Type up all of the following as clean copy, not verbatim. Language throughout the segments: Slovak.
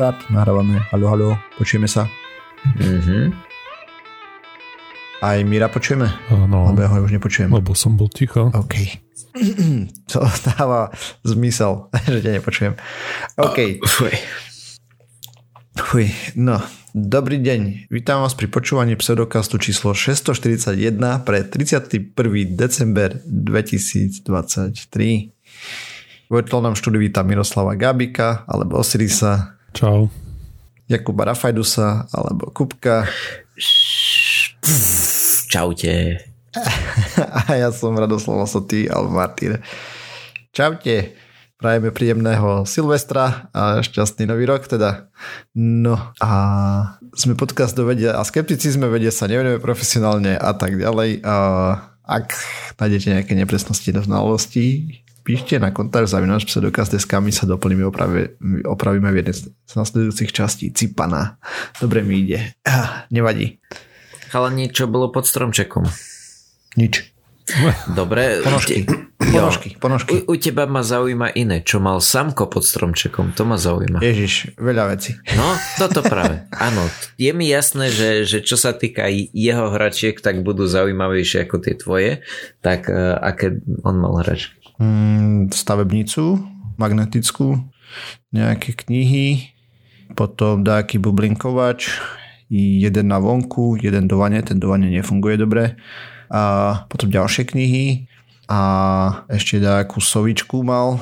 Tak, nahrávame. Haló, haló, počujeme sa. Mhm. Aj Mira počujeme? No. Lebo ja ho už nepočujem. Lebo som bol ticho. OK. To dáva zmysel, že ťa nepočujem. OK. Fuj. No. Dobrý deň. Vítam vás pri počúvaní pseudokastu číslo 641 pre 31. december 2023. V virtuálnom štúdiu vítam Miroslava Gabika, alebo Osirisa. Čau. Jakuba Raffajdusa, alebo Kupka. Čaute. A ja som Radoslav Soty, alebo Martina. Čaute. Prajeme príjemného Silvestra a šťastný nový rok teda. No a sme podcast do vedia a skepticizme, vedia sa nevieme profesionálne a tak ďalej. A ak nájdete nejaké nepresnosti do znalostí, píšte na kontakt@pseudokast.sk, my sa doplníme, opravíme v jednej z nasledujúcich častí. Cipana. Dobre mi ide. Nevadí. Ale niečo bolo pod stromčekom. Nič. Dobre. Ponožky. U teba ma zaujíma iné, čo mal Samko pod stromčekom. To ma zaujíma. Ježiš, veľa vecí. No, toto práve. Áno. Je mi jasné, že čo sa týka jeho hračiek, tak budú zaujímavejšie ako tie tvoje. Tak aké on mal hračky? Stavebnicu magnetickú, nejaké knihy, potom nejaký bublinkovač, jeden na vonku, jeden do vane, ten do vane nefunguje dobre, a potom ďalšie knihy a ešte nejakú sovičku mal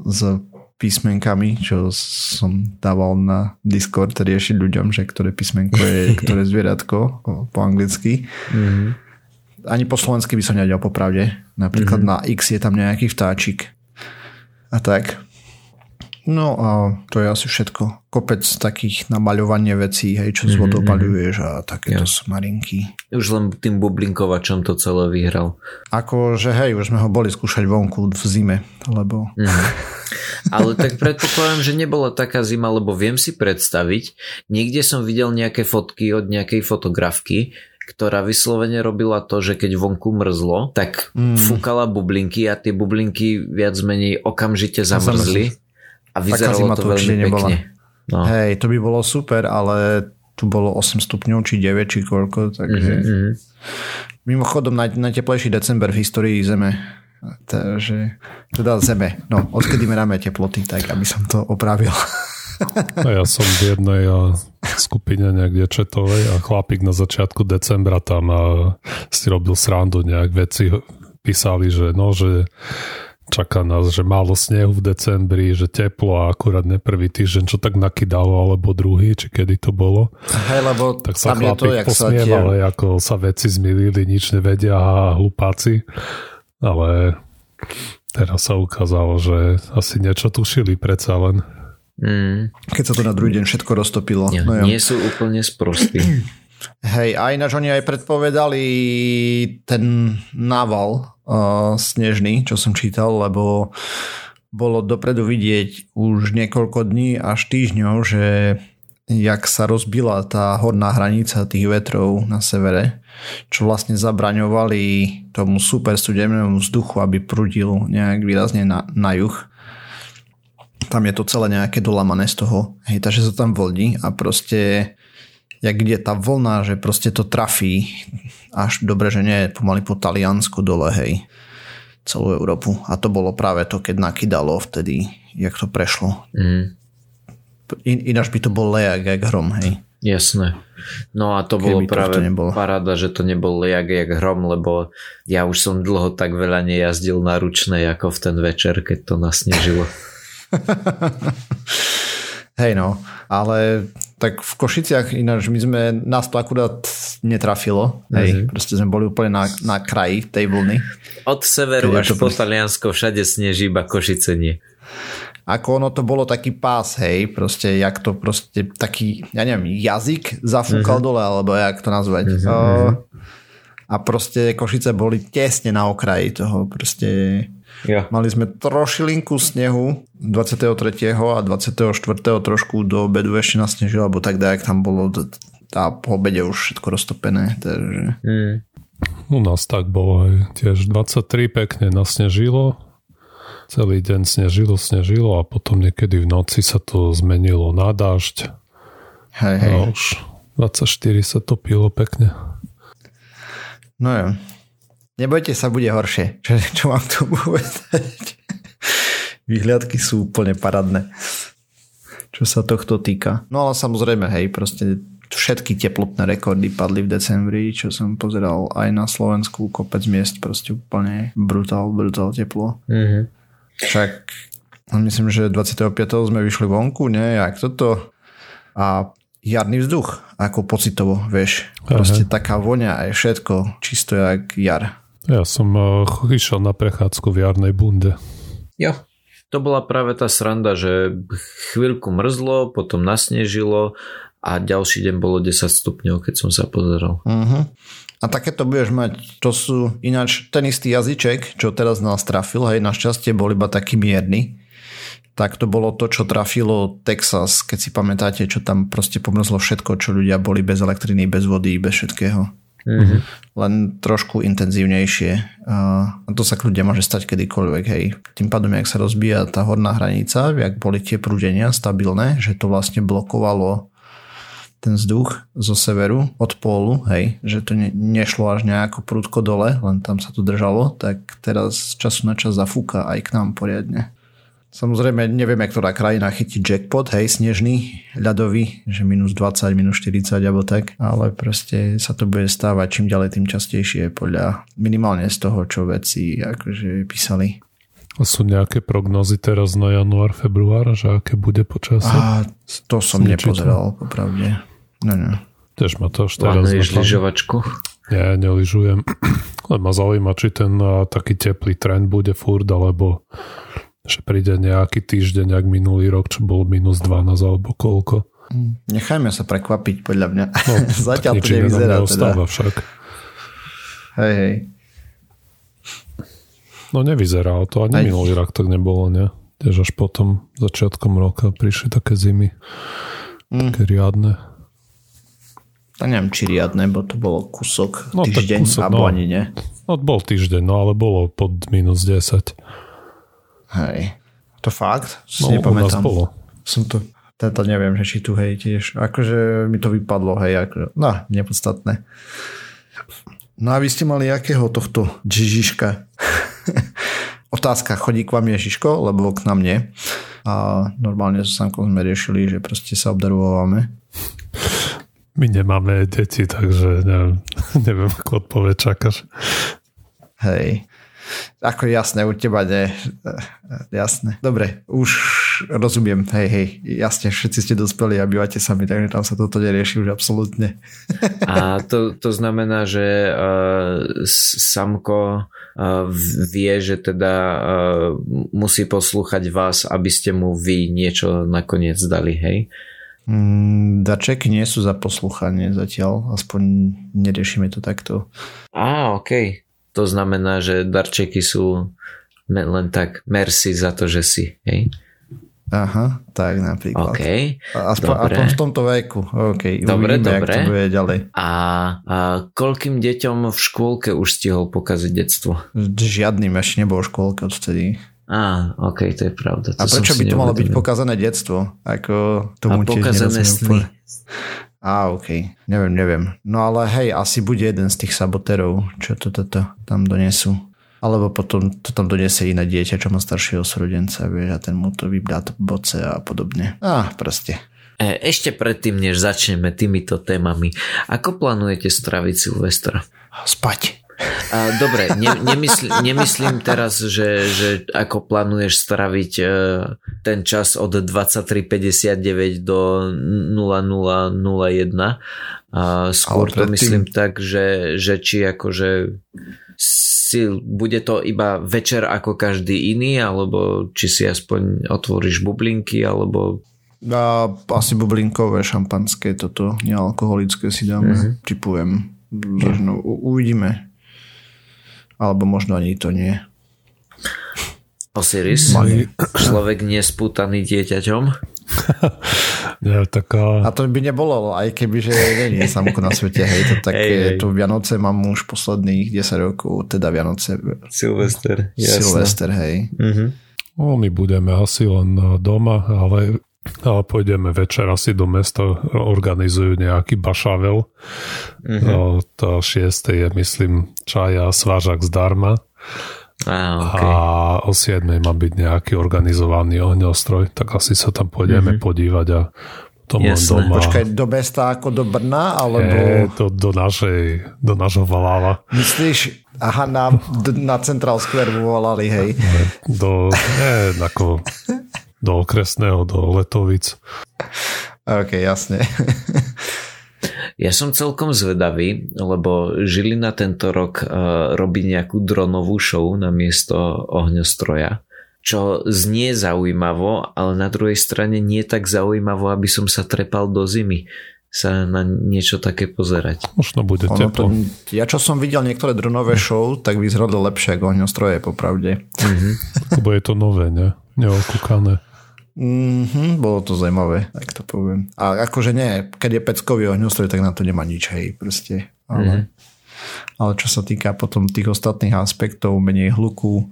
s písmenkami, čo som dával na Discord riešiť ľuďom, že ktoré písmenko je ktoré zvieratko po anglicky. Mm-hmm. Ani po slovensky by som nevedel popravde. Napríklad na X je tam nejaký vtáčik. A tak. No a to je asi všetko. Kopec takých namaľovanie vecí, hej, čo z vodou maľuješ a takéto smarinky. Už len tým bublinkovačom to celé vyhral. Akože hej, už sme ho boli skúšať vonku v zime, lebo... Ale tak predpokladám, že nebola taká zima, lebo viem si predstaviť. Niekde som videl nejaké fotky od nejakej fotografky, ktorá vyslovene robila to, že keď vonku mrzlo, tak fúkala bublinky a tie bublinky viac menej okamžite zamrzli a vyzeralo to veľmi pekne. No. Hej, to by bolo super, ale tu bolo 8 stupňov či 9 či koľko, takže mimochodom najteplejší december v histórii Zeme. Takže teda Zeme. No, odkedy meráme teploty, tak aby som to opravil. A ja som v jednej skupine niekde četovej a chlapík na začiatku decembra tam si robil srandu, nejak veci písali, že no, že čaká nás, že málo snehu v decembri, že teplo a akurát ne prvý týždeň, čo tak nakydalo, alebo druhý, či kedy to bolo. Hej, lebo tak sa chlapík posmieval, ako sa veci zmýlili, nič nevedia a hlupáci. Ale teraz sa ukázalo, že asi niečo tušili predsa len. Keď sa to na druhý deň všetko roztopilo. Nie, no nie sú úplne sprostí. Hej, a ináč oni aj predpovedali ten nával snežný, čo som čítal, lebo bolo dopredu vidieť už niekoľko dní až týždňov, že jak sa rozbila tá horná hranica tých vetrov na severe, čo vlastne zabraňovali tomu super studenému vzduchu, aby prudil nejak výrazne na juh. Tam je to celé nejaké dolamané z toho. Hej, takže sa tam vlní a proste jak ide tá vlna, že proste to trafí až dobre, že nie pomaly po Taliansku dole, hej, celú Európu. A to bolo práve to, keď nakydalo vtedy, jak to prešlo. Ináč by to bol lejak jak hrom, hej. Jasné. No a to bolo práve paráda, že to nebol lejak jak hrom, lebo ja už som dlho tak veľa nejazdil na ručnej, ako v ten večer, keď to nasnežilo. Hej no, ale tak v Košiciach ináč my sme, nás to akurát netrafilo, hej, proste sme boli úplne na kraji tej vlny. Od severu až po Taliansko všade sneží, iba Košice nie. Ako ono to bolo taký pás, hej, proste jak to proste taký, ja neviem, jazyk zafúkal dole, alebo jak to nazvať. A proste Košice boli tesne na okraji toho, proste... Ja. Mali sme trošilinku snehu 23. a 24. trošku do obedu ešte nasnežilo, alebo tak dajak tam bolo a po obede už všetko roztopené. Takže... U nás tak bolo aj tiež 23 pekne nasnežilo Celý deň snežilo a potom niekedy v noci sa to zmenilo na dážď. Hej. A už 24 sa topilo pekne. No jo. Nebojte sa, bude horšie. Čo mám tu povedať? Vyhliadky sú úplne paradné. Čo sa tohto týka. No ale samozrejme, hej, proste všetky teplotné rekordy padli v decembri, čo som pozeral aj na Slovensku, kopec miest, proste úplne brutál teplo. Mhm. Však myslím, že 25. sme vyšli vonku, nie? Jak toto? A jarný vzduch, ako pocitovo, vieš. Proste taká voňa aj všetko, čisto jak jar. Ja som išiel na prechádzku v jarnej bunde. Jo. To bola práve tá sranda, že chvíľku mrzlo, potom nasnežilo a ďalší deň bolo 10 stupňov, keď som sa pozeral. Uh-huh. A takéto budeš mať, to sú ináč ten istý jazyček, čo teraz nás trafil, hej, našťastie bol iba taký mierny. Tak to bolo to, čo trafilo Texas, keď si pamätáte, čo tam proste pomrzlo všetko, čo ľudia boli bez elektriny, bez vody, bez všetkého. Mm-hmm. Len trošku intenzívnejšie. A to sa kľudne môže stať kedykoľvek, hej. Tým pádom, jak sa rozbíja tá horná hranica, jak boli tie prúdenia stabilné, že to vlastne blokovalo ten vzduch zo severu od pólu, hej, že to nešlo až nejako prudko dole, len tam sa to držalo, tak teraz času na čas zafúka aj k nám poriadne. Samozrejme, nevieme, ktorá krajina chytí jackpot, hej, snežný, ľadový, že minus 20, minus 40 alebo tak, ale proste sa to bude stávať čím ďalej, tým častejšie podľa minimálne z toho, čo vedci akože písali. A sú nejaké prognozy teraz na január, február, že aké bude počasie? A to som nepozeral, popravde. No. Tež ma to až teraz... Plánuješ lyžovačku? Nie, nelyžujem. Ale ma zaujíma, či ten taký teplý trend bude furt, alebo že príde nejaký týždeň, jak minulý rok, čo bol minus 12 alebo koľko. Nechajme sa prekvapiť, podľa mňa. No, zatiaľ to nevyzerá. Neostáva teda. Však. Hej. No nevyzerá to, ani minulý rok tak nebolo, ne? Tež až potom, začiatkom roka prišli také zimy. Také riadne. A neviem, či riadne, bo to bolo kúsok týždeň, alebo ani nie. No bol týždeň, ale bolo pod minus 10. Hej. To fakt? Nepamätám. Tento neviem, že či tu, hej, tiež. Akože mi to vypadlo, hej. Akože, nepodstatné. No a vy ste mali jakého tohto Ježiška? Otázka, chodí k vám Ježiško? Lebo k nám nie. A normálne so Samkom sme riešili, že proste sa obdarovávame. My nemáme deti, takže neviem, ako odpoveď čakáš. Hej. Ako jasné, u teba nie. Jasné. Dobre, už rozumiem. Hej, jasne, všetci ste dospeli a bývate sami, takže tam sa toto nerieši už absolútne. A to znamená, že Samko vie, že teda musí poslúchať vás, aby ste mu vy niečo nakoniec dali, hej? Dačeky nie sú za posluchanie zatiaľ, aspoň neriešime to takto. Okej. To znamená, že darčeky sú len tak merci za to, že si, hej? Aha, tak napríklad. Okay, aspoň v tomto veku. Okay, dobre. Jak to bude ďalej. A koľkým deťom v škôlke už stihol pokaziť detstvo? Žiadnym, ešte nebol v škôlke odtedy. Okej, to je pravda. To a prečo by to malo byť pokazané detstvo? Ako tomu a pokazané sny. Okej. Neviem. No ale hej, asi bude jeden z tých sabotérov, čo to tam donesú. Alebo potom to tam donesie iné dieťa, čo má staršieho súrodenca, vieš, a ten mu to vybdá to boce a podobne. Proste. Ešte predtým, než začneme týmito témami, ako plánujete stráviť Silvestra? Spať. Dobre, nemyslím teraz, že ako plánuješ straviť ten čas od 23:59 do 00:01. Skôr to myslím tak, že či akože bude to iba večer ako každý iný, alebo či si aspoň otvoríš bublinky, alebo... Asi bublinkové šampanské toto, nealkoholické si dáme, typujem. Možno uvidíme. Alebo možno ani to nie. Osiris, človek nespútaný dieťaťom. A to by nebolo, aj keby, že nie je Samko na svete. Hej, to tak je, tu Vianoce mám už posledných 10 rokov, teda Silvester, hej. Mm-hmm. My budeme asi len doma, ale pôjdeme večer asi do mesta, organizujú nejaký bašavel. Uh-huh. To 6. je, myslím, čaj a svážak zdarma. Okay. A o 7. má byť nejaký organizovaný ohňostroj, tak asi sa tam pôjdeme podívať a potom len doma. Počkaj, do mesta ako do Brna? Alebo... do našho Valava. Myslíš, aha, na Central Square volali, hej. Do okresného, do Letovic. OK, jasne. Ja som celkom zvedavý, lebo Žilina tento rok robí nejakú dronovú show namiesto ohňostroja, čo znie zaujímavo, ale na druhej strane nie tak zaujímavo, aby som sa trepal do zimy sa na niečo také pozerať. Možno bude teplo. Ja čo som videl niektoré dronové show, tak vyzeralo lepšie ako ohňostroje, popravde. Lebo je to nové, ne? Neokúkané. Bolo to zaujímavé, tak to poviem. A akože nie, keď je peckový ohňostroj, tak na to nemá nič, hej, proste. Ale čo sa týka potom tých ostatných aspektov, menej hluku,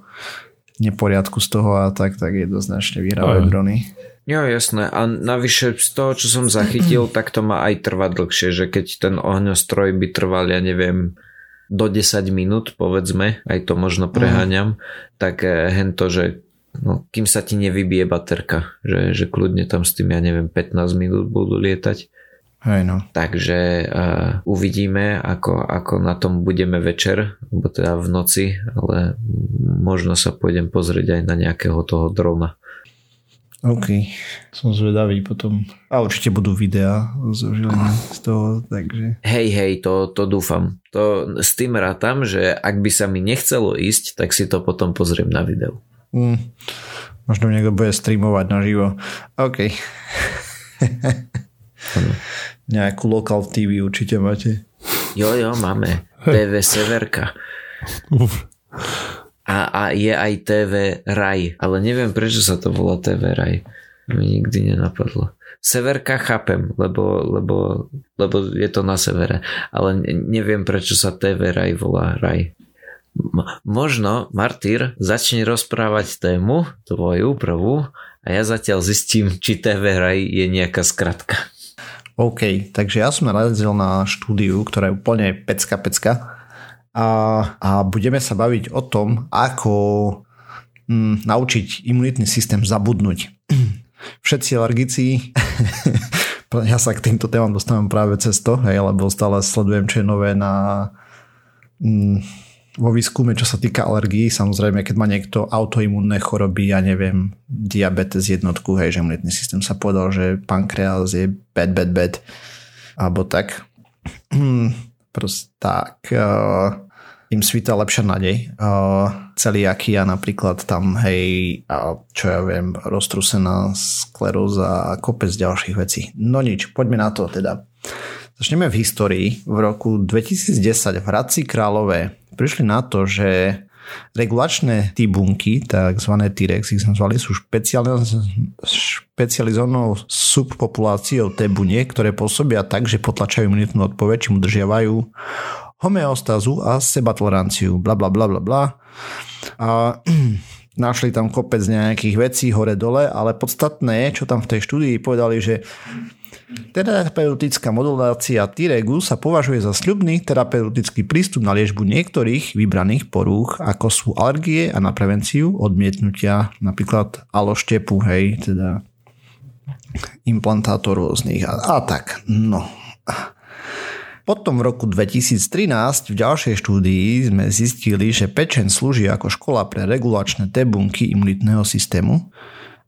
neporiadku z toho a tak jednoznačne vyhrávajú drony. Jo, jasné. A navyše z toho, čo som zachytil, tak to má aj trvať dlhšie, že keď ten ohňostroj by trval, ja neviem, do 10 minút, povedzme, aj to možno preháňam, tak hento, že kým sa ti nevybije baterka, že kľudne tam s tým, ja neviem, 15 minút budú lietať. Hej no. Takže uvidíme, ako na tom budeme večer, alebo teda v noci, ale možno sa pôjdem pozrieť aj na nejakého toho drona. OK, som zvedavý potom. A určite budú videá z toho, takže... Hej, to dúfam. To s tým rátam, že ak by sa mi nechcelo ísť, tak si to potom pozriem na videu. Možno niekto bude streamovať naživo. OK. Nejakú lokal TV určite máte. Jo, máme. TV Severka. A je aj TV Raj, ale neviem, prečo sa to volá TV Raj. Mi nikdy nenapadlo. Severka chápem, lebo je to na severe, ale neviem, prečo sa TV Raj volá Raj. Možno, Martýr, začne rozprávať tému tvoju prvú a ja zatiaľ zistím, či TV Raj je nejaká skratka. OK, takže ja som narazil na štúdiu, ktorá je úplne pecka. A budeme sa baviť o tom, ako naučiť imunitný systém zabudnúť. Všetci alergici, ja sa k týmto témam dostávam práve cez to, hej, lebo stále sledujem, čo je nové na, vo výskume, čo sa týka alergií. Samozrejme, keď má niekto autoimunné choroby, ja neviem, diabetes 1, hej, že imunitný systém sa povedal, že pankreas je bad, alebo tak. Tak im svíta lepšia nádej. Celiakia napríklad tam, hej, čo ja viem, roztrusená skleróza a kopec ďalších vecí. No nič, poďme na to teda. Začneme v histórii. V roku 2010 v Hradci Králové prišli na to, že regulačné bunky, takzvané T-rex, ich nazvali, sú špecializovanou subpopuláciou T-buniek, ktoré pôsobia tak, že potlačajú imunitnú odpoveď, čím udržiavajú homeostázu a sebatoleranciu. A našli tam kopec nejakých vecí hore-dole, ale podstatné je, čo tam v tej štúdii povedali, že terapeutická modulácia T-regu sa považuje za sľubný terapeutický prístup na liečbu niektorých vybraných porúch, ako sú alergie a na prevenciu odmietnutia napríklad aloštepu, hej, teda implantátor rôznych a tak. No. Potom v roku 2013 v ďalšej štúdii sme zistili, že pečeň slúži ako škola pre regulačné T-bunky imunitného systému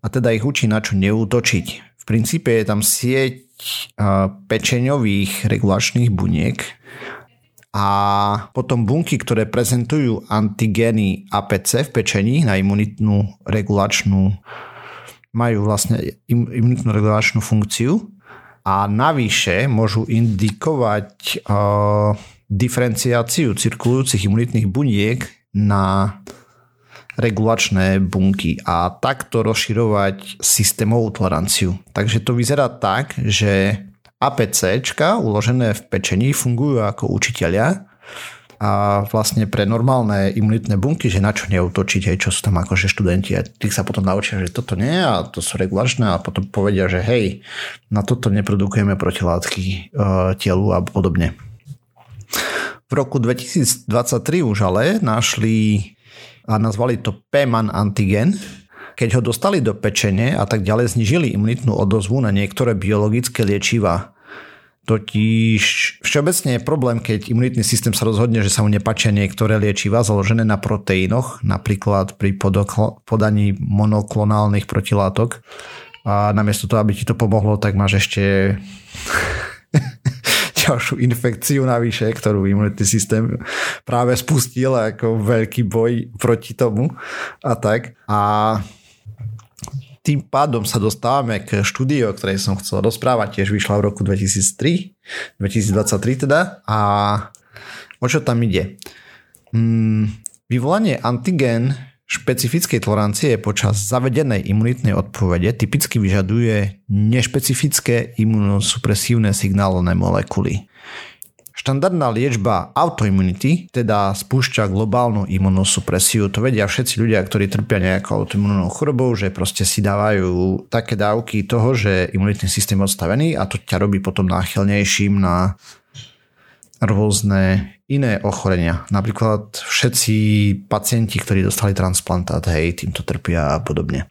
a teda ich učí, na čo neútočiť. V princípe je tam sieť pečeňových regulačných buniek a potom bunky, ktoré prezentujú antigény APC v pečení na imunitnú regulačnú, majú vlastne imunitnú regulačnú funkciu a navyše môžu indikovať diferenciáciu cirkulujúcich imunitných buniek na regulačné bunky a takto rozširovať systémovú toleranciu. Takže to vyzerá tak, že APCčka uložené v pečení fungujú ako učitelia a vlastne pre normálne imunitné bunky, že na čo neútočiť, aj čo sú tam akože študenti, a tých sa potom naučia, že toto nie, a to sú regulačné, a potom povedia, že hej, na toto neprodukujeme protilátky telu a podobne. V roku 2023 už ale našli a nazvali to PEMAN antigen. Keď ho dostali do pečene a tak ďalej, znižili imunitnú odozvu na niektoré biologické liečivá. Totiž všeobecne je problém, keď imunitný systém sa rozhodne, že sa mu nepáčia niektoré liečivá založené na proteínoch, napríklad pri podaní monoklonálnych protilátok. A namiesto toho, aby ti to pomohlo, tak máš ešte ďalšiu infekciu navyše, ktorú imunitný systém práve spustil ako veľký boj proti tomu a tak. A tým pádom sa dostávame k štúdiu, o ktorej som chcel rozprávať, tiež vyšla v roku 2023 teda. A o čo tam ide? Vyvolanie antigen špecifickej tolerancie počas zavedenej imunitnej odpovede typicky vyžaduje nešpecifické imunosupresívne signálne molekuly. Štandardná liečba autoimmunity teda spúšťa globálnu imunosupresiu. To vedia všetci ľudia, ktorí trpia nejakou autoimmunnou chorobou, že proste si dávajú také dávky toho, že imunitný systém je odstavený, a to ťa robí potom náchylnejším na rôzne iné ochorenia. Napríklad všetci pacienti, ktorí dostali transplantát, hej, týmto trpia a podobne.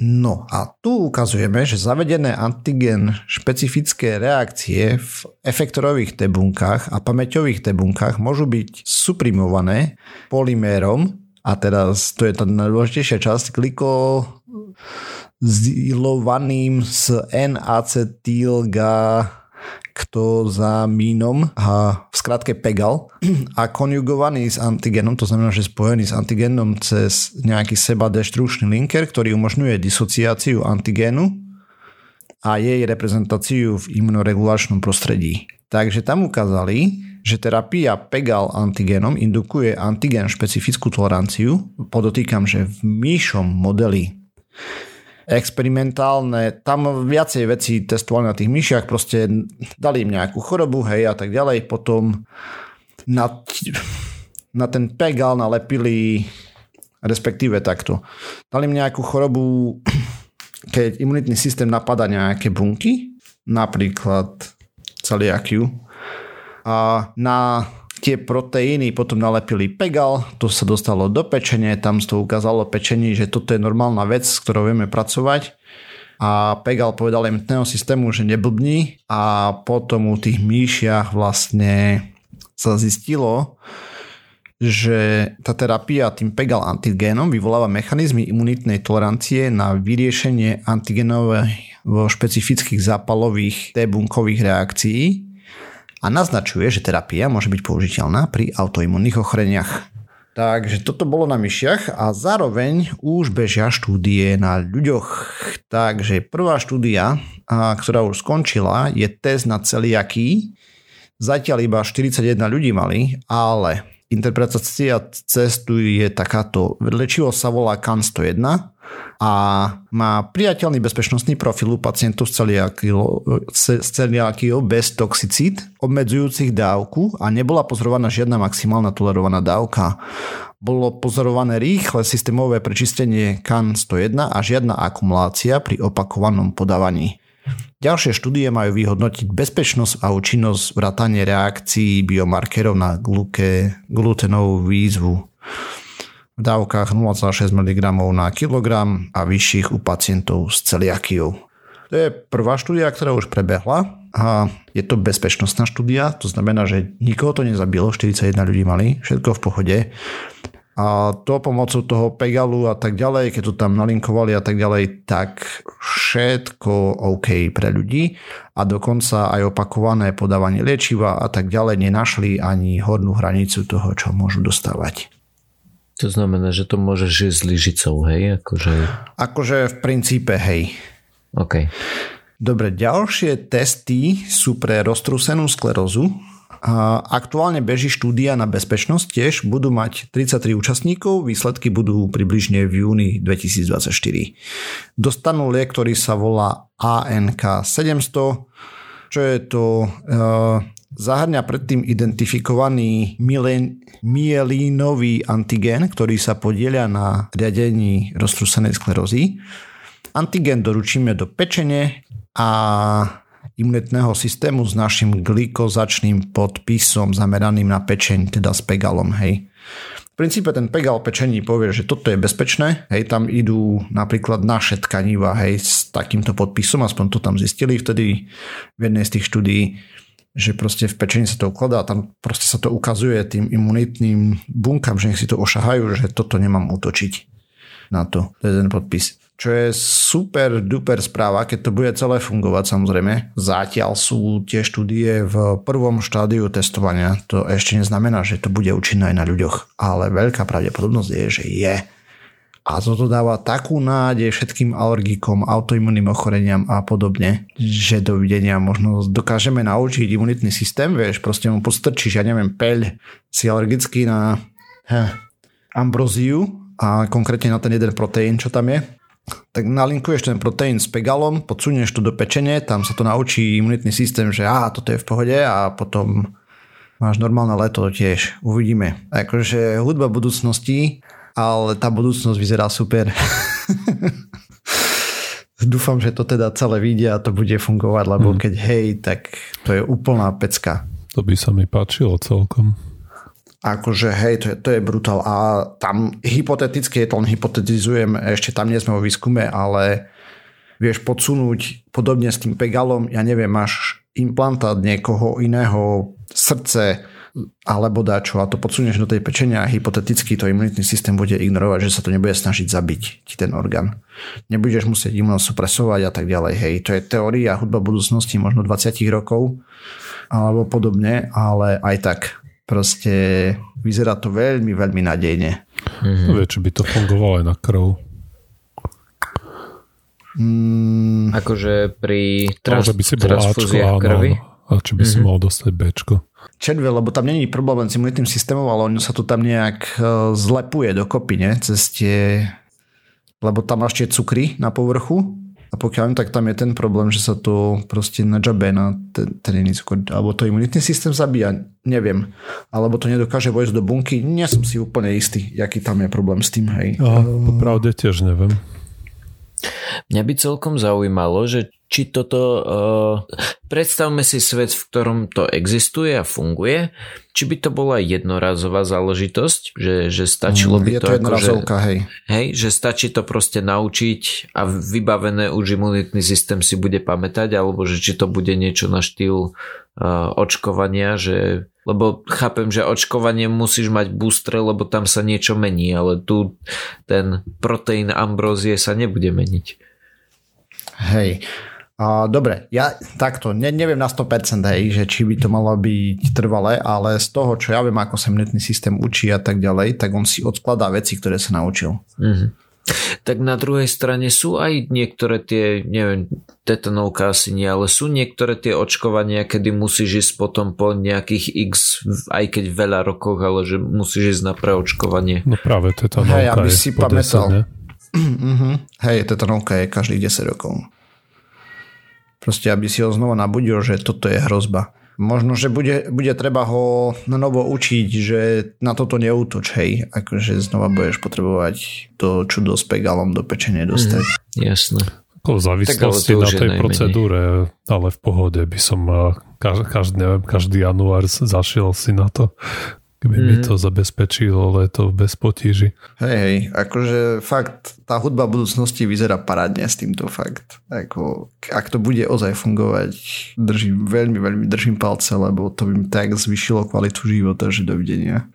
No a tu ukazujeme, že zavedené antigen špecifické reakcie v efektorových T-bunkách a pamäťových T-bunkách môžu byť suprimované polymérom, a teraz to je tá najdôležitejšia časť, glykozylovaným s N-acetylgaktozamínom, a v skratke PEGAL, a konjugovaný s antigenom, to znamená, že spojený s antigenom cez nejaký sebadeštručný linker, ktorý umožňuje disociáciu antigénu a jej reprezentáciu v imunoregulačnom prostredí. Takže tam ukázali, že terapia PEGAL antigenom indukuje antigen špecifickú toleranciu, podotýkam, že v myšom modeli experimentálne, tam viacej veci testovali na tých myšiach, proste dali im nejakú chorobu, hej, a tak ďalej, potom na ten PEGAL nalepili, respektíve takto, dali im nejakú chorobu, keď imunitný systém napadá nejaké bunky, napríklad celiakiu, a na tie proteíny potom nalepili PEGAL, to sa dostalo do pečene, tam to ukázalo pečení, že toto je normálna vec, s ktorou vieme pracovať, a PEGAL povedal imunitnému systému, že neblbní, a potom u tých myšiach vlastne sa zistilo, že tá terapia tým PEGAL antigénom vyvoláva mechanizmy imunitnej tolerancie na vyriešenie antigenového špecifických zápalových T-bunkových reakcií, a naznačuje, že terapia môže byť použiteľná pri autoimunných ochoreniach. Takže toto bolo na myšiach, a zároveň už bežia štúdie na ľuďoch. Takže prvá štúdia, ktorá už skončila, je test na celiakii. Zatiaľ iba 41 ľudí mali, ale interpretácia testu je takáto. Liečivo sa volá CAN-101 a má priateľný bezpečnostný profil u pacientov s celiakiou bez toxicít, obmedzujúcich dávku, a nebola pozorovaná žiadna maximálna tolerovaná dávka. Bolo pozorované rýchle systémové prečistenie CAN-101 a žiadna akumulácia pri opakovanom podávaní. Ďalšie štúdie majú vyhodnotiť bezpečnosť a účinnosť vrátane reakcií biomarkerov na glutenovú výzvu v dávkach 0,6 mg na kilogram a vyšších u pacientov s celiakiou. To je prvá štúdia, ktorá už prebehla, a je to bezpečnostná štúdia, to znamená, že nikoho to nezabilo, 41 ľudí mali, všetko v pohode. A to pomocou toho PEGALu a tak ďalej, keď to tam nalinkovali a tak ďalej, tak všetko OK pre ľudí, a dokonca aj opakované podávanie liečiva a tak ďalej nenašli ani hornú hranicu toho, čo môžu dostávať. To znamená, že to môžeš žiť s lyžicou, hej? Akože v princípe, hej. OK. Dobre, ďalšie testy sú pre roztrusenú sklerózu. Aktuálne beží štúdia na bezpečnosť, tiež budú mať 33 účastníkov, výsledky budú približne v júni 2024. Dostanú liek, ktorý sa volá ANK 700, čo je to... Zahŕňa predtým identifikovaný mielínový antigen, ktorý sa podieľa na riadení roztrúsenej sklerózy. Antigen doručíme do pečene a imunitného systému s našim glikozačným podpisom zameraným na pečeň, teda s pegalom, hej. V princípe ten pegal pečení povie, že toto je bezpečné, hej, tam idú napríklad naše tkaniva, hej, s takýmto podpisom, aspoň to tam zistili vtedy v jednej z tých štúdií, že proste v pečení sa to ukladá a tam proste sa to ukazuje tým imunitným bunkám, že nech si to ošahajú, že toto nemám útočiť na to. To je ten podpis. Čo je super duper správa, keď to bude celé fungovať, samozrejme. Zatiaľ sú tie štúdie v prvom štádiu testovania. To ešte neznamená, že to bude účinné aj na ľuďoch. Ale veľká pravdepodobnosť je, že je. A toto dáva takú nádej všetkým alergikom, autoimunným ochoreniam a podobne, že dovidenia možno dokážeme naučiť imunitný systém, vieš, proste mu podstrčíš, ja neviem, peľ si alergický na ambróziu a konkrétne na ten jeden proteín, čo tam je, tak nalinkuješ ten proteín s pegalom, podsunieš to do pečene, tam sa to naučí imunitný systém, že á, toto je v pohode a potom máš normálne leto tiež, uvidíme. Akože hudba budúcnosti, ale tá budúcnosť vyzerá super. Dúfam, že to teda celé vidia a to bude fungovať, lebo keď hej, tak to je úplná pecka. To by sa mi páčilo celkom. Akože hej, to je brutál. A tam hypoteticky, to len hypotetizujem, ešte tam nie sme vo výskume, ale vieš podsunúť podobne s tým pegalom, ja neviem, máš implantát niekoho iného, srdce, alebo dačo a to podsunieš do tej pečenia a hypoteticky to imunitný systém bude ignorovať, že sa to nebude snažiť zabiť ti ten orgán. Nebudeš musieť imunosupresovať a tak ďalej. Hej, to je teória hudba budúcnosti možno 20 rokov alebo podobne, ale aj tak proste vyzerá to veľmi, veľmi nádejne. Vieš, či by to fungovalo aj na krv? Akože pri transfúziách krvi? A či by si mal dostať Bčko? Červe, lebo tam není problém s imunitným systémom, ale on sa to tam nejak zlepuje dokopy, ne? Cez tie... Lebo tam máš tie cukry na povrchu a pokiaľ tak tam je ten problém, že sa to proste nadžabe na ten iný cukor. Alebo to imunitný systém zabíja, neviem. Alebo to nedokáže vojsť do bunky. Nie som si úplne istý, aký tam je problém s tým, hej. Popravde tiež neviem. Mňa by celkom zaujímalo, že či toto... Predstavme si svet, v ktorom to existuje a funguje. Či by to bola jednorazová záležitosť? Že stačilo by to... Je to jednorazovka, hej. Hej, že stačí to proste naučiť a vybavené už imunitný systém si bude pamätať, alebo že či to bude niečo na štýl očkovania, že... Lebo chápem, že očkovanie musíš mať boostre, lebo tam sa niečo mení, ale tu ten proteín ambrózie sa nebude meniť. Hej. Dobre, ja takto, neviem na 100%, hej, že či by to malo byť trvalé, ale z toho, čo ja viem, ako sa imunitný systém učí a tak ďalej, tak on si odkladá veci, ktoré sa naučil. Tak na druhej strane sú aj niektoré tie, neviem, tetanovka asi nie, ale sú niektoré tie očkovania, kedy musíš ísť potom po nejakých x, aj keď veľa rokoch, ale že musíš ísť na preočkovanie. No práve tetanovka je. Hej, aby si pamätal. Hej, tetanovka je každých 10 rokov. Proste, aby si ho znova nabudil, že toto je hrozba. Možno, že bude treba ho na novo učiť, že na toto neútoč, hej. Akože znova budeš potrebovať to čudo s pegalom do pečenie dostať. Jasné. V závislosti na tej procedúre, ale v pohode by som každý január zašiel si na to, keby mi to zabezpečilo leto bez potíži. Hej, akože fakt, tá hudba budúcnosti vyzerá parádne s týmto fakt. Ako, ak to bude ozaj fungovať, veľmi držím palce, lebo to by mi tak zvýšilo kvalitu života, že dovidenia.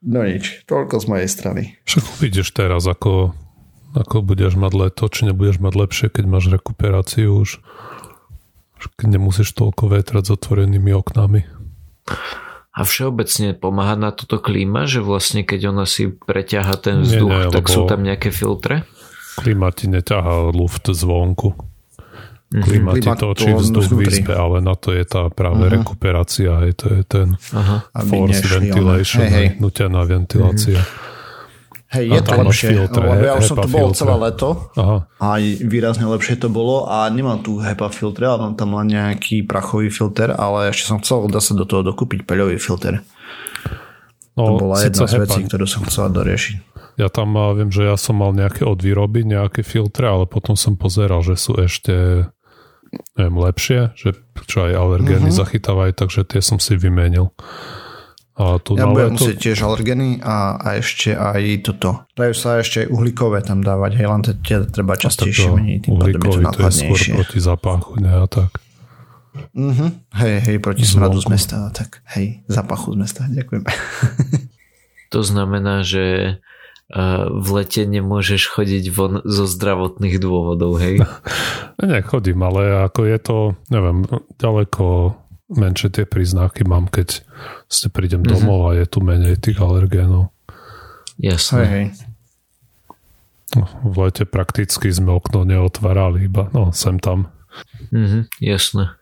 No nič, toľko z mojej strany. Však vidíš teraz, ako budeš mať leto, či nebudeš mať lepšie, keď máš rekuperáciu už. Keď nemusíš toľko vetrať s otvorenými oknami. A všeobecne pomáha na toto klíma, že vlastne keď ona si preťahá ten vzduch, tak sú tam nejaké filtre? Klíma ti neťahá luft zvonku. Klíma ti točí vzduch v izbe, ale na to je tá práve rekuperácia. Hej, to je ten force ventilation, nutená ventilácia. Hej, je to lepšie. Filtre, ja už som tu bol celé leto. Aha. A výrazne lepšie to bolo a nemám tu HEPA filtre, ale mám tam len nejaký prachový filter, ale ešte som chcel dať sa do toho dokúpiť peľový filter. No, to bola jedna z vecí, ktorú som chcel doriešiť. Ja tam viem, že ja som mal nejaké od výroby, nejaké filtre, ale potom som pozeral, že sú ešte neviem, lepšie, že čo aj alergény zachytávajú, takže tie som si vymenil. A tu ja budem musieť tiež alergeny a ešte aj toto. Dajú sa ešte aj uhlíkové tam dávať, hej, len tie treba častejšie meniť. Uhlíkový to je skôr proti zapáchu, ne, a tak. Hej, proti smradu z mesta, a tak. Hej, zapachu z mesta, ďakujem. To znamená, že v lete nemôžeš chodiť von zo zdravotných dôvodov, hej? Ne, chodím, ale ako je to, neviem, ďaleko menšie tie príznaky mám, keď si prídem domov a je tu menej tých alergénov. Jasné. Hej. V lete prakticky sme okno neotvárali, iba no, sem tam. Jasné.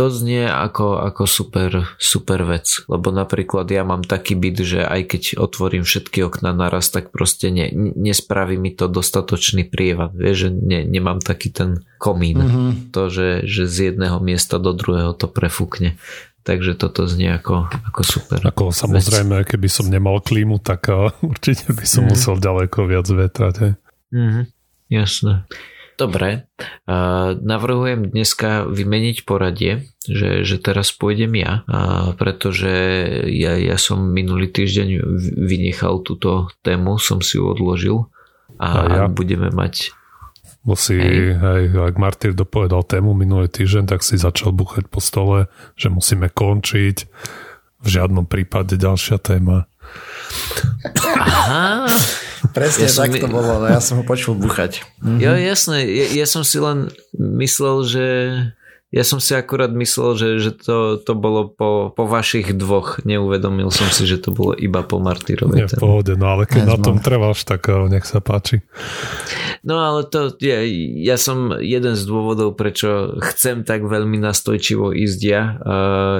To znie ako super vec, lebo napríklad ja mám taký byt, že aj keď otvorím všetky okná naraz, tak proste nespraví mi to dostatočný prievan, vieš, že nemám taký ten komín, to, že z jedného miesta do druhého to prefúkne. Takže toto znie ako super. Ako samozrejme, keby som nemal klímu, tak určite by som musel ďaleko viac vetrať. Jasné. Dobre, navrhujem dneska vymeniť poradie, že teraz pôjdem ja, pretože ja som minulý týždeň vynechal túto tému, som si ju odložil a budeme mať... Bo si, ak Martin dopovedal tému minulý týždeň, tak si začal buchať po stole, že musíme končiť, v žiadnom prípade ďalšia téma. Aha. Presne ja tak to bolo, no ja som ho počul buchať. Jo, jasné, ja som si len myslel, že že to bolo po vašich dvoch, neuvedomil som si, že to bolo iba po Martyrovej. Nie, v pohode, no ale keď na tom trváš, tak nech sa páči. No ale to ja som jeden z dôvodov, prečo chcem tak veľmi nastojčivo ísť ja,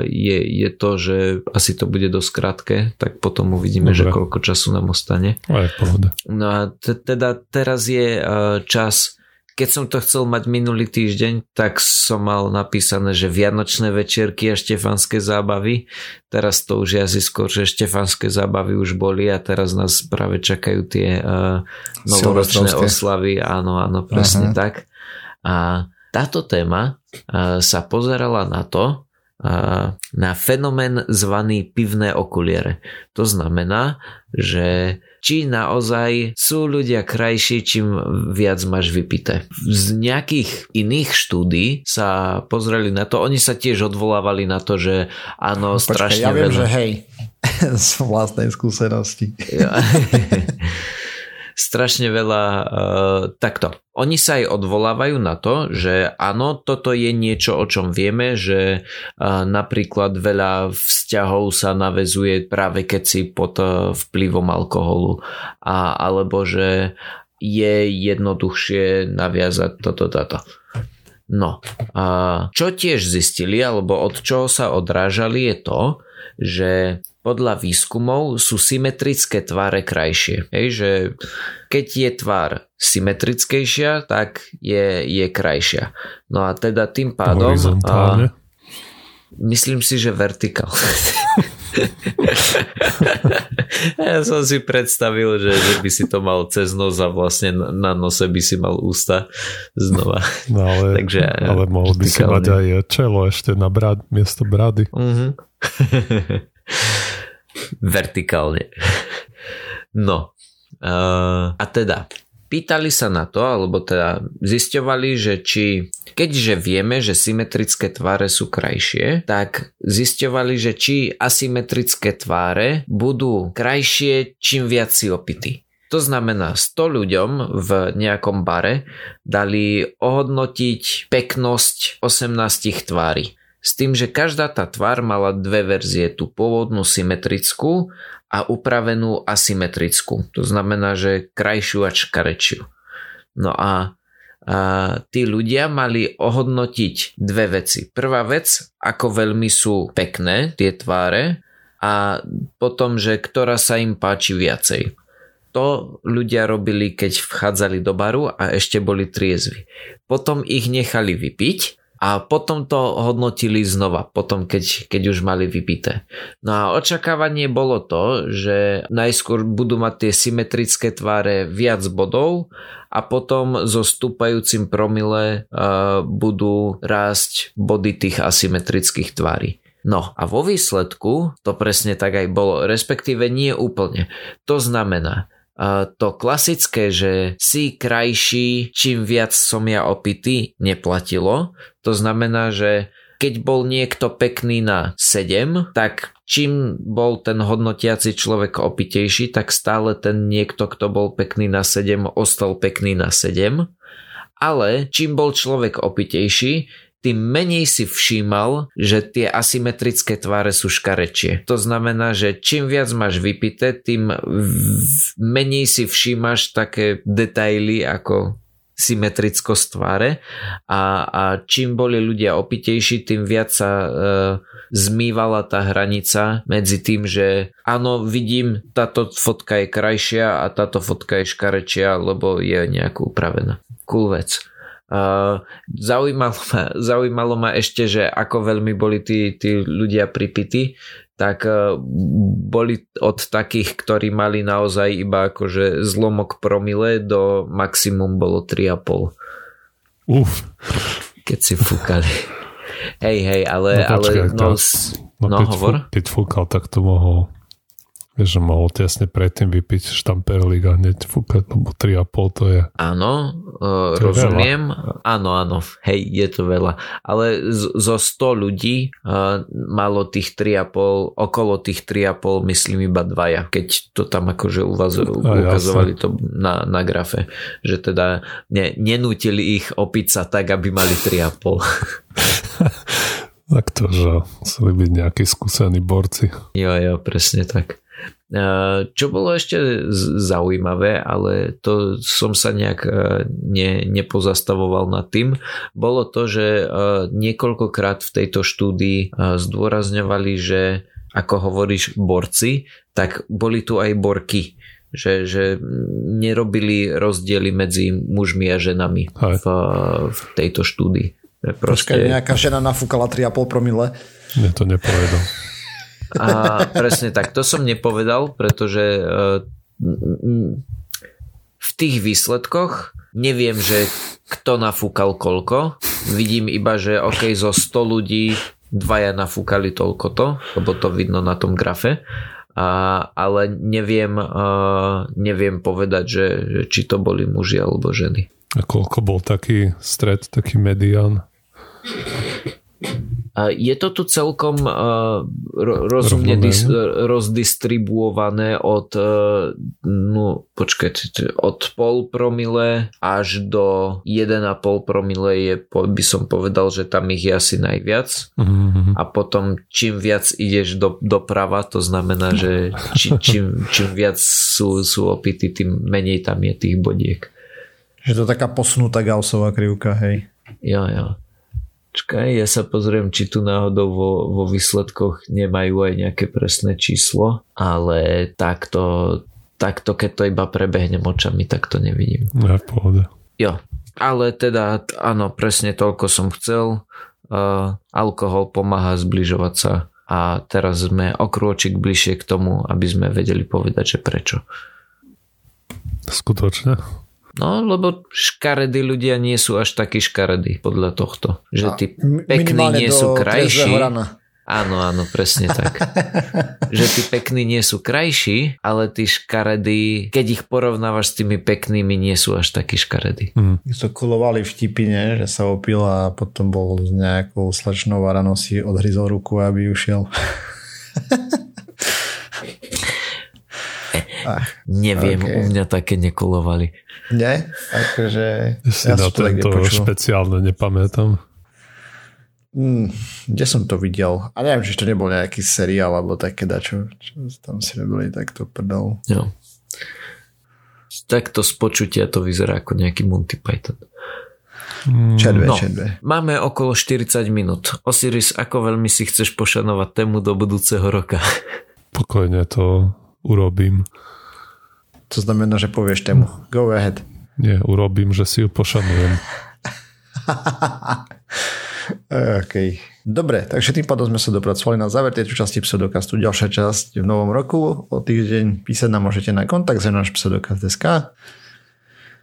je to, že asi to bude dosť krátke, tak potom uvidíme, že koľko času nám ostane. Aj v pohode. No a teda teraz je čas. Keď som to chcel mať minulý týždeň, tak som mal napísané, že vianočné večierky a štefanské zábavy. Teraz to už je asi skôr, že štefanské zábavy už boli a teraz nás práve čakajú tie novoročné oslavy. Áno, presne tak. A táto téma sa pozerala na to, na fenomén zvaný pivné okuliere. To znamená, že či naozaj sú ľudia krajší, čím viac máš vypité. Z nejakých iných štúdí sa pozreli na to, oni sa tiež odvolávali na to, že áno, strašne ja viem, že hej, z vlastnej skúsenosti. Strašne veľa takto. Oni sa aj odvolávajú na to, že áno, toto je niečo, o čom vieme, že napríklad veľa vzťahov sa naväzuje práve keď si pod vplyvom alkoholu, alebo že je jednoduchšie naviazať toto. No, čo tiež zistili, alebo od čoho sa odrážali, je to, že podľa výskumov sú symetrické tváre krajšie. Hej, že keď je tvár symetrickejšia, tak je krajšia. No a teda tým pádom... Horizontálne? Myslím si, že vertikál. Ja som si predstavil, že by si to mal cez nos a vlastne na nose by si mal ústa znova. No ale, takže, ale mohol by si mať aj čelo ešte na miesto brady. Vertikálne. No a teda pýtali sa na to, alebo teda zisťovali, že keďže vieme, že symetrické tváre sú krajšie, tak zisťovali, že či asymetrické tváre budú krajšie, čím viac si opitý. To znamená, 100 ľuďom v nejakom bare dali ohodnotiť peknosť 18 tvári. S tým, že každá tá tvár mala dve verzie, tú pôvodnú symetrickú a upravenú asymetrickú. To znamená, že krajšiu a škarečiu. No a tí ľudia mali ohodnotiť dve veci. Prvá vec, ako veľmi sú pekné tie tváre a potom, že ktorá sa im páči viacej. to ľudia robili, keď vchádzali do baru a ešte boli triezvi. Potom ich nechali vypiť a potom to hodnotili znova, potom keď už mali vypité. No a očakávanie bolo to, že najskôr budú mať tie symetrické tváre viac bodov a potom so stúpajúcim promile budú rásť body tých asymetrických tvári. No a vo výsledku to presne tak aj bolo, respektíve nie úplne. To znamená, to klasické, že si krajší, čím viac som ja opitý, neplatilo. To znamená, že keď bol niekto pekný na 7, tak čím bol ten hodnotiaci človek opitejší, tak stále ten niekto, kto bol pekný na 7, ostal pekný na 7. Ale čím bol človek opitejší, tým menej si všímal, že tie asymetrické tváre sú škarečie. To znamená, že čím viac máš vypité, tým menej si všímaš také detaily ako symetrickosť tváre a čím boli ľudia opitejší, tým viac sa zmývala tá hranica medzi tým, že áno, vidím, táto fotka je krajšia a táto fotka je škarečia, lebo je nejak upravená. Cool vec. Zaujímalo ma ešte, že ako veľmi boli tí ľudia pripití, tak boli od takých, ktorí mali naozaj iba akože zlomok promile do maximum bolo 3,5. Keď si fúkali. Hej, ale... No počkaj, hovor. Keď fúkal, tak to mohol... Vieš, že mohol tesne predtým vypiť štamperlík a hneď fúkať, lebo 3,5 to je... Áno, rozumiem. Áno, hej, je to veľa. Ale zo 100 ľudí malo tých 3,5, okolo tých 3,5 myslím iba dvaja, keď to tam akože ukazovali to na grafe. Že teda nenútili ich opiť sa tak, aby mali 3,5. Tak to, že museli byť nejakí skúsení borci. Jo, presne tak. Čo bolo ešte zaujímavé, ale to som sa nejak nepozastavoval nad tým, bolo to, že niekoľkokrát v tejto štúdii zdôrazňovali, že ako hovoríš borci, tak boli tu aj borky. Že nerobili rozdiely medzi mužmi a ženami v tejto štúdii. Proste... Počkaj, nejaká žena nafúkala 3,5 promile. Ja to nepovedal. A presne tak, to som nepovedal, pretože v tých výsledkoch neviem, že kto nafúkal koľko. Vidím iba, že okej, zo 100 ľudí dvaja nafúkali toľkoto, lebo to vidno na tom grafe. Ale neviem povedať, že či to boli muži alebo ženy. A koľko bol taký stred, taký medián? Je to tu celkom rozumne rozdistribuované od od 0,5 promile až do 1,5 promile by som povedal, že tam ich je asi najviac. Mm-hmm. A potom čím viac ideš doprava, to znamená, že čím viac sú opity, tým menej tam je tých bodiek. Že to taká posunutá Gaussová krivka, hej. Jo. Čakaj, ja sa pozriem, či tu náhodou vo výsledkoch nemajú aj nejaké presné číslo, ale takto keď to iba prebehnem očami, tak to nevidím. Ja v pohode. Jo, ale teda áno, presne toľko som chcel. Alkohol pomáha zbližovať sa a teraz sme o krôčik bližšie k tomu, aby sme vedeli povedať, že prečo. Skutočne? No, lebo škaredí ľudia nie sú až takí škaredí podľa tohto. Že tí pekní nie sú krajší. Áno, presne tak. Že tí pekní nie sú krajší, ale tí škaredí, keď ich porovnávaš s tými peknými, nie sú až takí škaredí. Kulovali v štipine, že sa opil a potom bol s nejakou slečnou varanou si odhryzol ruku, aby ušiel. Neviem, okay. U mňa také nekulovali. Nie? Akože... Ja na tento špeciálne nepamätám. Kde som to videl? A neviem, či to nebol nejaký seriál alebo také dačo. Čo tam si neboli takto prdol. Jo. Takto z počutia to vyzerá ako nejaký Monty Python. Červe. Máme okolo 40 minút. Osiris, ako veľmi si chceš pošanovať tému do budúceho roka? Pokojne to urobím. To znamená, že povieš tému. Go ahead. Nie, urobím, že si ju pošanujem. OK. Dobre, takže tým pádom sme sa dopracovali na záver tejto časti Pseudokastu. Ďalšia časť v novom roku. O týždeň písať nám môžete na kontakt za náš Pseudokast.sk.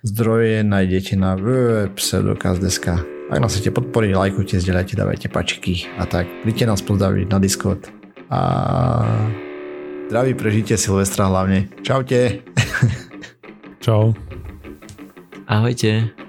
Zdroje nájdete na www.pseudokast.sk. Ak nás chcete podporiť, lajkujte, zdieľajte, dávajte pačky a tak. Príďte nás pozdraviť na Discord. A zdraví prežite Silvestra hlavne. Čaute. Čau. Ahojte.